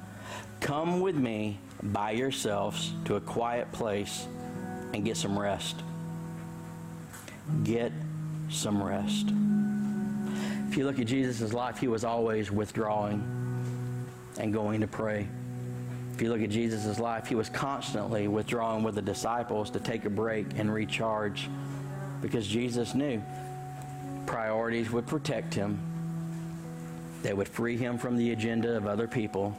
come with me by yourselves to a quiet place and get some rest. Get some rest. If you look at Jesus' life, he was always withdrawing and going to pray. If you look at Jesus' life, he was constantly withdrawing with the disciples to take a break and recharge because Jesus knew priorities would protect him. They would free him from the agenda of other people.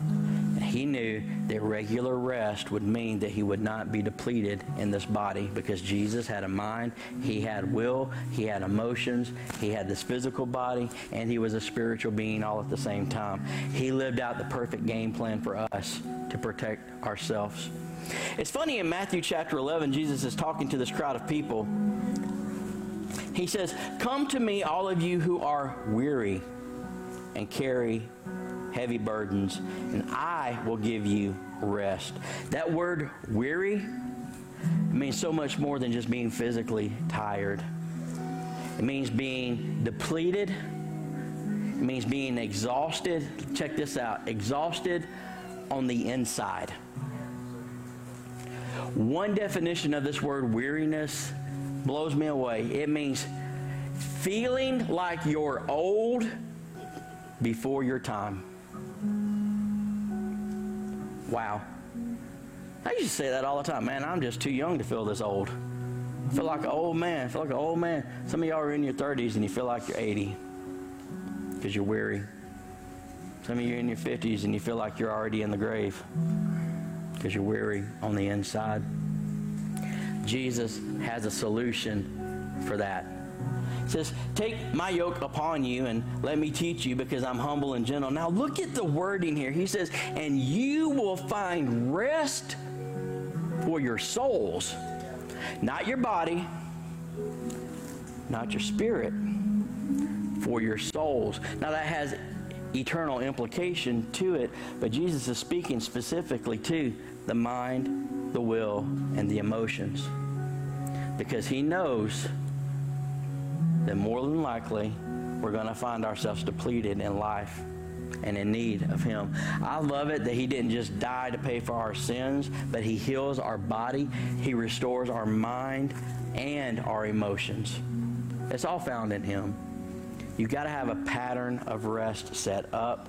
And he knew that regular rest would mean that he would not be depleted in this body because Jesus had a mind, he had will, he had emotions, he had this physical body, and he was a spiritual being all at the same time. He lived out the perfect game plan for us to protect ourselves. It's funny, in Matthew chapter 11, Jesus is talking to this crowd of people. He says, come to me, all of you who are weary and carry heavy burdens, and I will give you rest. That word weary means so much more than just being physically tired. It means being depleted. It means being exhausted. Check this out. Exhausted on the inside. One definition of this word weariness blows me away. It means feeling like you're old before your time. Wow. I used to say that all the time. Man, I'm just too young to feel this old. I feel like an old man. I feel like an old man. Some of y'all are in your 30s and you feel like you're 80 because you're weary. Some of you are in your 50s and you feel like you're already in the grave because you're weary on the inside. Jesus has a solution for that. It says, take my yoke upon you and let me teach you because I'm humble and gentle. Now look at the wording here. He says, and you will find rest for your souls. Not your body, not your spirit, for your souls. Now that has eternal implication to it, but Jesus is speaking specifically to the mind, the will, and the emotions, because he knows that more than likely we're going to find ourselves depleted in life and in need of him. I love it that he didn't just die to pay for our sins, but he heals our body, he restores our mind and our emotions. It's all found in him. You've got to have a pattern of rest set up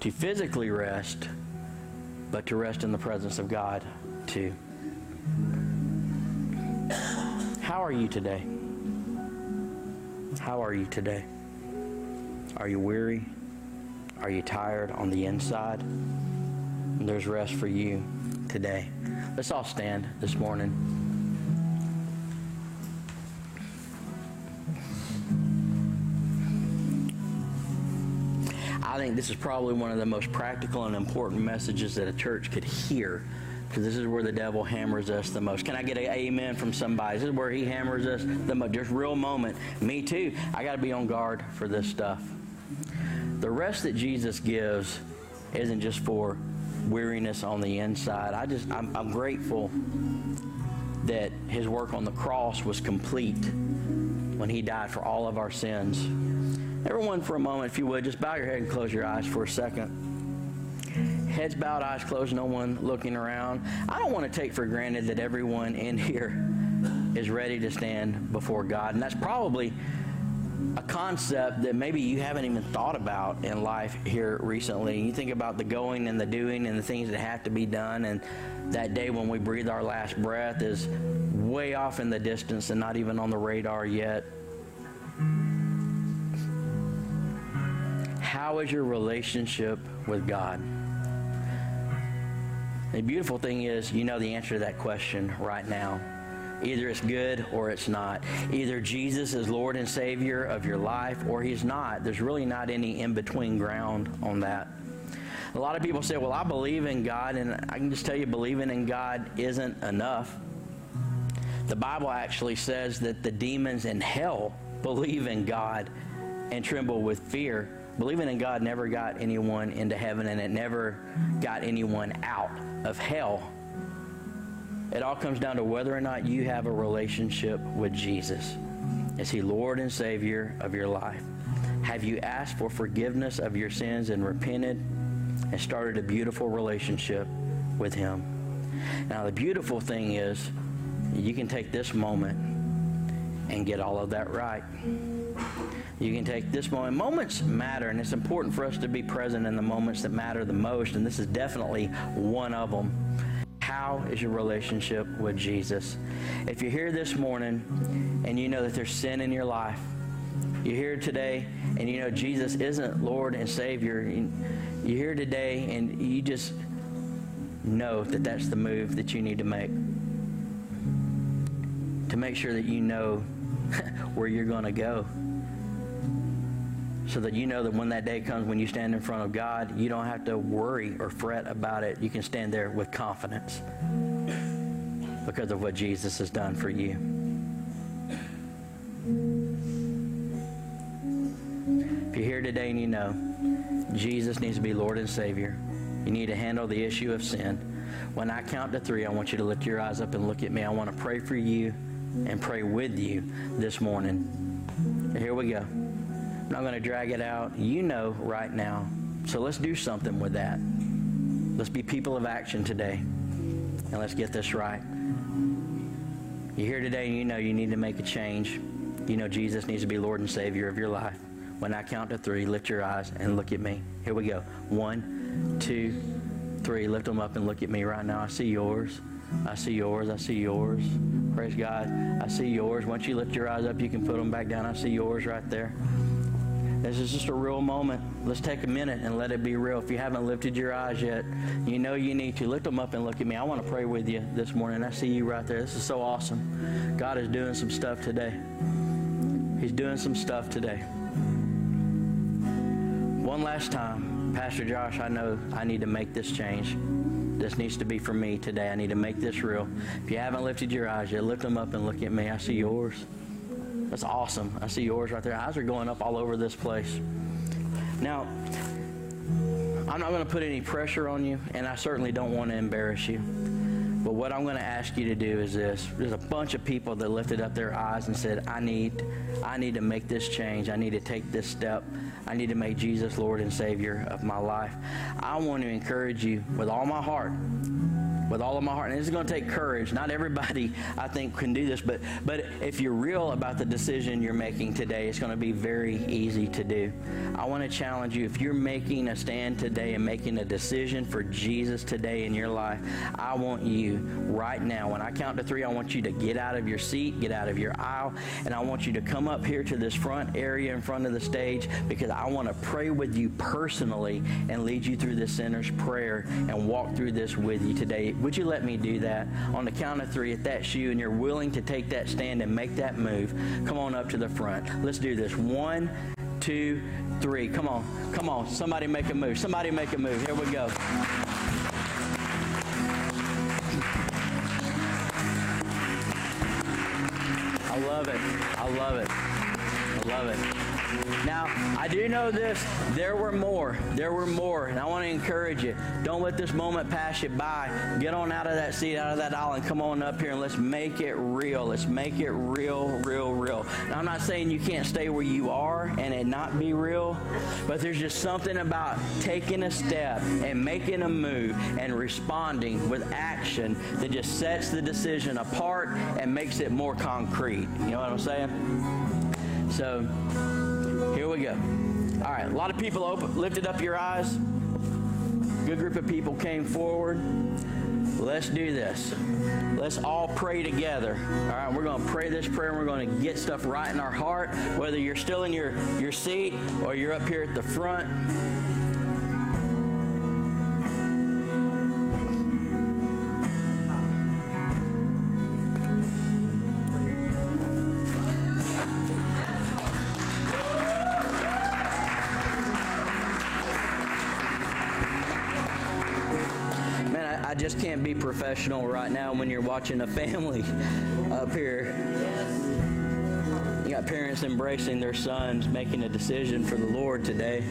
to physically rest, but to rest in the presence of God too. How are you today? How are you today? Are you weary? Are you tired on the inside? There's rest for you today. Let's all stand this morning. I think this is probably one of the most practical and important messages that a church could hear, because this is where the devil hammers us the most. Can I get an amen from somebody? This is where he hammers us the most. Just real moment. Me too. I got to be on guard for this stuff. The rest that Jesus gives isn't just for weariness on the inside. I'm grateful that his work on the cross was complete when he died for all of our sins. Everyone, for a moment, if you would, just bow your head and close your eyes for a second. Heads bowed, eyes closed, no one looking around. I don't want to take for granted that everyone in here is ready to stand before God, and that's probably a concept that maybe you haven't even thought about in life here recently. You think about the going and the doing and the things that have to be done, and that day when we breathe our last breath is way off in the distance and not even on the radar yet. How is your relationship with God? The beautiful thing is, you know the answer to that question right now. Either it's good or it's not. Either Jesus is Lord and Savior of your life or he's not. There's really not any in-between ground on that. A lot of people say, well, I believe in God, and I can just tell you believing in God isn't enough. The Bible actually says that the demons in hell believe in God and tremble with fear. Believing in God never got anyone into heaven, and it never got anyone out of hell. It all comes down to whether or not you have a relationship with Jesus. Is he Lord and Savior of your life? Have you asked for forgiveness of your sins and repented and started a beautiful relationship with him? Now, the beautiful thing is you can take this moment and get all of that right. You can take this moment. Moments matter, and it's important for us to be present in the moments that matter the most, and this is definitely one of them. How is your relationship with Jesus? If you're here this morning and you know that there's sin in your life, you're here today and you know Jesus isn't Lord and Savior, you're here today and you just know that that's the move that you need to make sure that you know where you're going to go, so that you know that when that day comes when you stand in front of God, you don't have to worry or fret about it. You can stand there with confidence because of what Jesus has done for you. If you're here today and you know Jesus needs to be Lord and Savior, you need to handle the issue of sin. When I count to three, I want you to lift your eyes up and look at me. I want to pray for you and pray with you this morning. And here we go. I'm not going to drag it out. You know right now. So let's do something with that. Let's be people of action today. And let's get this right. You're here today and you know you need to make a change. You know Jesus needs to be Lord and Savior of your life. When I count to three, lift your eyes and look at me. Here we go. 1, 2, 3. Lift them up and look at me right now. I see yours. I see yours. I see yours. Praise God. I see yours. Once you lift your eyes up, you can put them back down. I see yours right there. This is just a real moment. Let's take a minute and let it be real. If you haven't lifted your eyes yet, you know you need to. Lift them up and look at me. I want to pray with you this morning. I see you right there. This is so awesome. God is doing some stuff today. He's doing some stuff today. One last time, Pastor Josh, I know I need to make this change. This needs to be for me today. I need to make this real. If you haven't lifted your eyes yet, lift them up and look at me. I see yours. That's awesome. I see yours right there. Eyes are going up all over this place. Now, I'm not going to put any pressure on you, and I certainly don't want to embarrass you. But what I'm going to ask you to do is this. There's a bunch of people that lifted up their eyes and said, I need to make this change. I need to take this step. I need to make Jesus Lord and Savior of my life. I want to encourage you with all my heart. With all of my heart. And this is going to take courage. Not everybody, I think, can do this. But if you're real about the decision you're making today, it's going to be very easy to do. I want to challenge you. If you're making a stand today and making a decision for Jesus today in your life, I want you right now. When I count to three, I want you to get out of your seat, get out of your aisle, and I want you to come up here to this front area in front of the stage because I want to pray with you personally and lead you through the sinner's prayer and walk through this with you today. Would you let me do that? On the count of three, if that's you and you're willing to take that stand and make that move, come on up to the front. Let's do this. 1, 2, 3. Come on. Come on. Somebody make a move. Somebody make a move. Here we go. I love it. I love it. I love it. Now, I do know this. There were more. And I want to encourage you. Don't let this moment pass you by. Get on out of that seat, out of that aisle, and come on up here and let's make it real. Let's make it real. Now, I'm not saying you can't stay where you are and it not be real, but there's just something about taking a step and making a move and responding with action that just sets the decision apart and makes it more concrete. You know what I'm saying? So, here we go. All right, a lot of people lifted up your eyes. Good group of people came forward. Let's do this. Let's all pray together. All right, we're going to pray this prayer, and we're going to get stuff right in our heart, whether you're still in your seat or you're up here at the front. I just can't be professional right now when you're watching a family up here. You got parents embracing their sons, making a decision for the Lord today.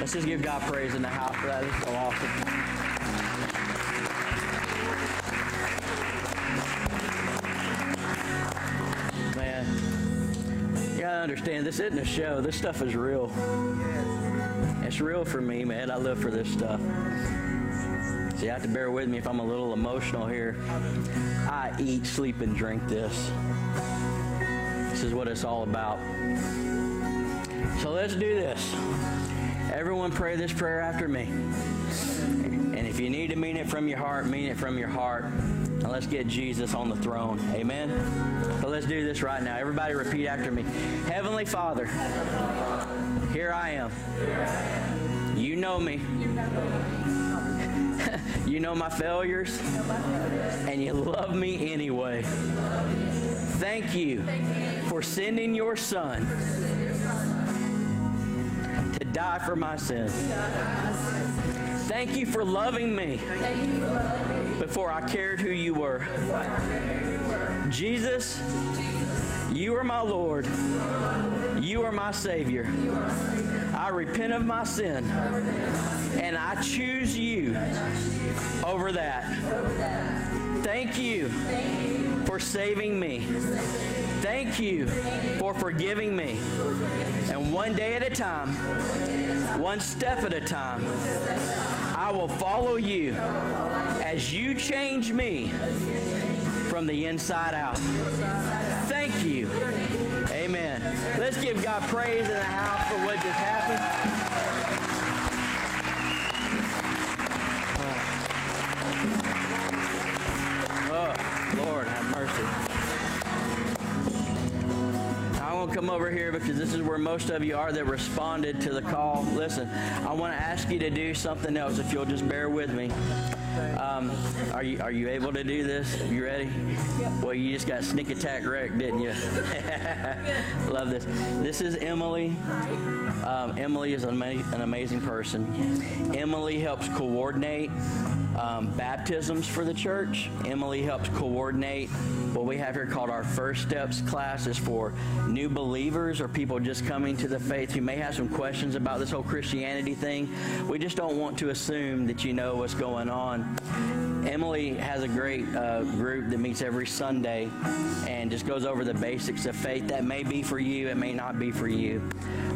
Let's just give God praise in the house for that. It's so awesome. Man, you gotta understand, this isn't a show. This stuff is real. It's real for me, man. I live for this stuff. So you have to bear with me if I'm a little emotional here. I eat, sleep, and drink this. This is what it's all about. So let's do this. Everyone pray this prayer after me. And if you need to mean it from your heart, mean it from your heart. And let's get Jesus on the throne. Amen? So let's do this right now. Everybody repeat after me. Heavenly Father. Here I am. You know me. You know my failures. And you love me anyway. Thank you for sending your son to die for my sins. Thank you for loving me before I cared who you were. Jesus, you are my Lord. You are my Savior. I repent of my sin, and I choose you over that. Thank you for saving me. Thank you for forgiving me. And one day at a time, one step at a time, I will follow you as as you change me from the inside out. Thank you. Amen. Let's give God praise in the house for what just happened. Oh, Lord, have mercy. I won't come over here because this is where most of you are that responded to the call. Listen, I want to ask you to do something else if you'll just bear with me. Are you able to do this? You ready? Yep. Well, you just got sneak attack wrecked, didn't you? Love this. This is Emily. Emily is an amazing person. Emily helps coordinate baptisms for the church. Emily helps coordinate what we have here called our First Steps class. Is for new believers or people just coming to the faith who may have some questions about this whole Christianity thing. We just don't want to assume that you know what's going on. Emily has a great group that meets every Sunday and just goes over the basics of faith. That may be for you, it may not be for you.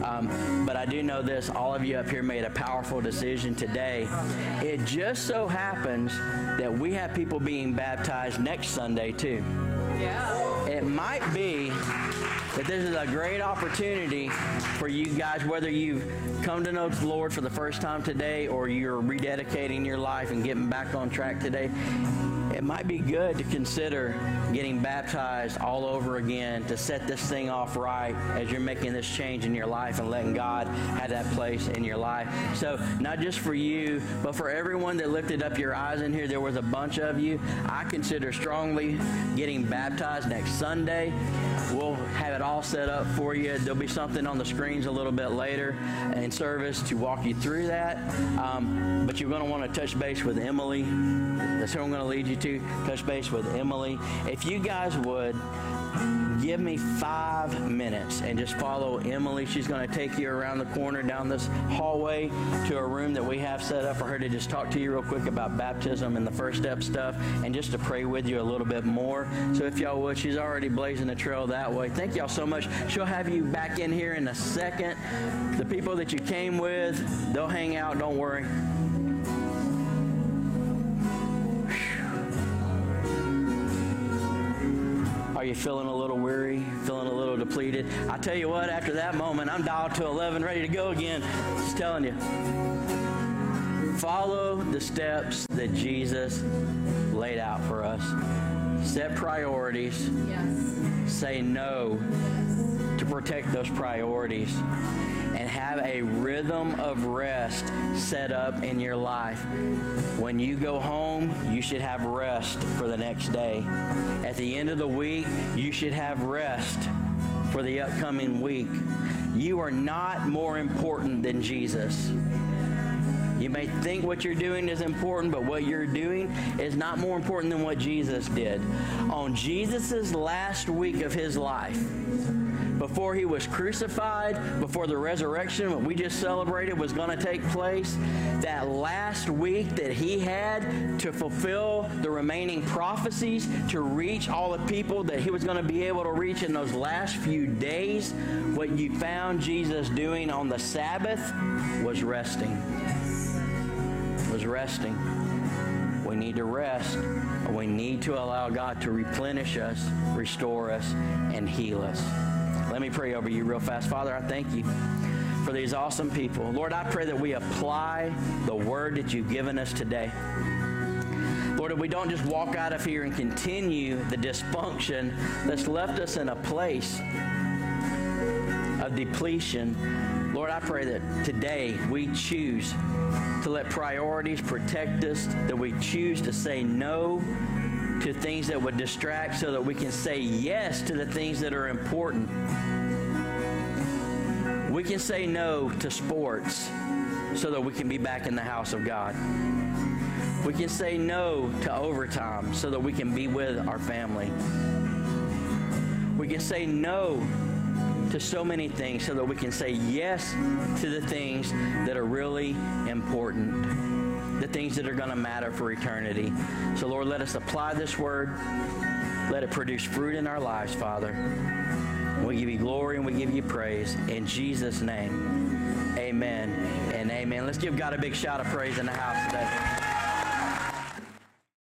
But I do know this, all of you up here made a powerful decision today. It just so happens that we have people being baptized next Sunday too. Yeah. It might be that this is a great opportunity for you guys, whether you've come to know the Lord for the first time today or you're rededicating your life and getting back on track today. It might be good to consider getting baptized all over again to set this thing off right as you're making this change in your life and letting God have that place in your life. So not just for you, but for everyone that lifted up your eyes in here, there was a bunch of you. I consider strongly getting baptized next Sunday. We'll have it all set up for you. There'll be something on the screens a little bit later in service to walk you through that. But you're going to want to touch base with Emily. That's who I'm going to lead you to, touch base with Emily. If you guys would give me 5 minutes and just follow Emily. She's going to take you around the corner down this hallway to a room that we have set up for her to just talk to you real quick about baptism and the First Step stuff and just to pray with you a little bit more. So if y'all would, she's already blazing the trail that way. Thank y'all so much. She'll have you back in here in a second. The people that you came with, they'll hang out. Don't worry. Are you feeling a little weary, feeling a little depleted? I tell you what, after that moment, I'm dialed to 11, ready to go again. Just telling you. Follow the steps that Jesus laid out for us. Set priorities. Yes. Say no to protect those priorities. And have a rhythm of rest set up in your life. When you go home, you should have rest for the next day. At the end of the week, you should have rest for the upcoming week. You are not more important than Jesus. You may think what you're doing is important, but what you're doing is not more important than what Jesus did. On Jesus' last week of his life, before he was crucified, before the resurrection, what we just celebrated was going to take place, that last week that he had to fulfill the remaining prophecies, to reach all the people that he was going to be able to reach in those last few days, what you found Jesus doing on the Sabbath was resting. Was resting. We need to rest. We need to allow God to replenish us, restore us, and heal us. Let me pray over you real fast. Father, I thank you for these awesome people. Lord, I pray that we apply the word that you've given us today. Lord, if we don't just walk out of here and continue the dysfunction that's left us in a place of depletion, Lord, I pray that today we choose to let priorities protect us, that we choose to say no to things that would distract so that we can say yes to the things that are important. We can say no to sports so that we can be back in the house of God. We can say no to overtime so that we can be with our family. We can say no to so many things so that we can say yes to the things that are really important. The things that are going to matter for eternity. So, Lord, let us apply this word. Let it produce fruit in our lives, Father. We give you glory and we give you praise. In Jesus' name, amen and amen. Let's give God a big shout of praise in the house today.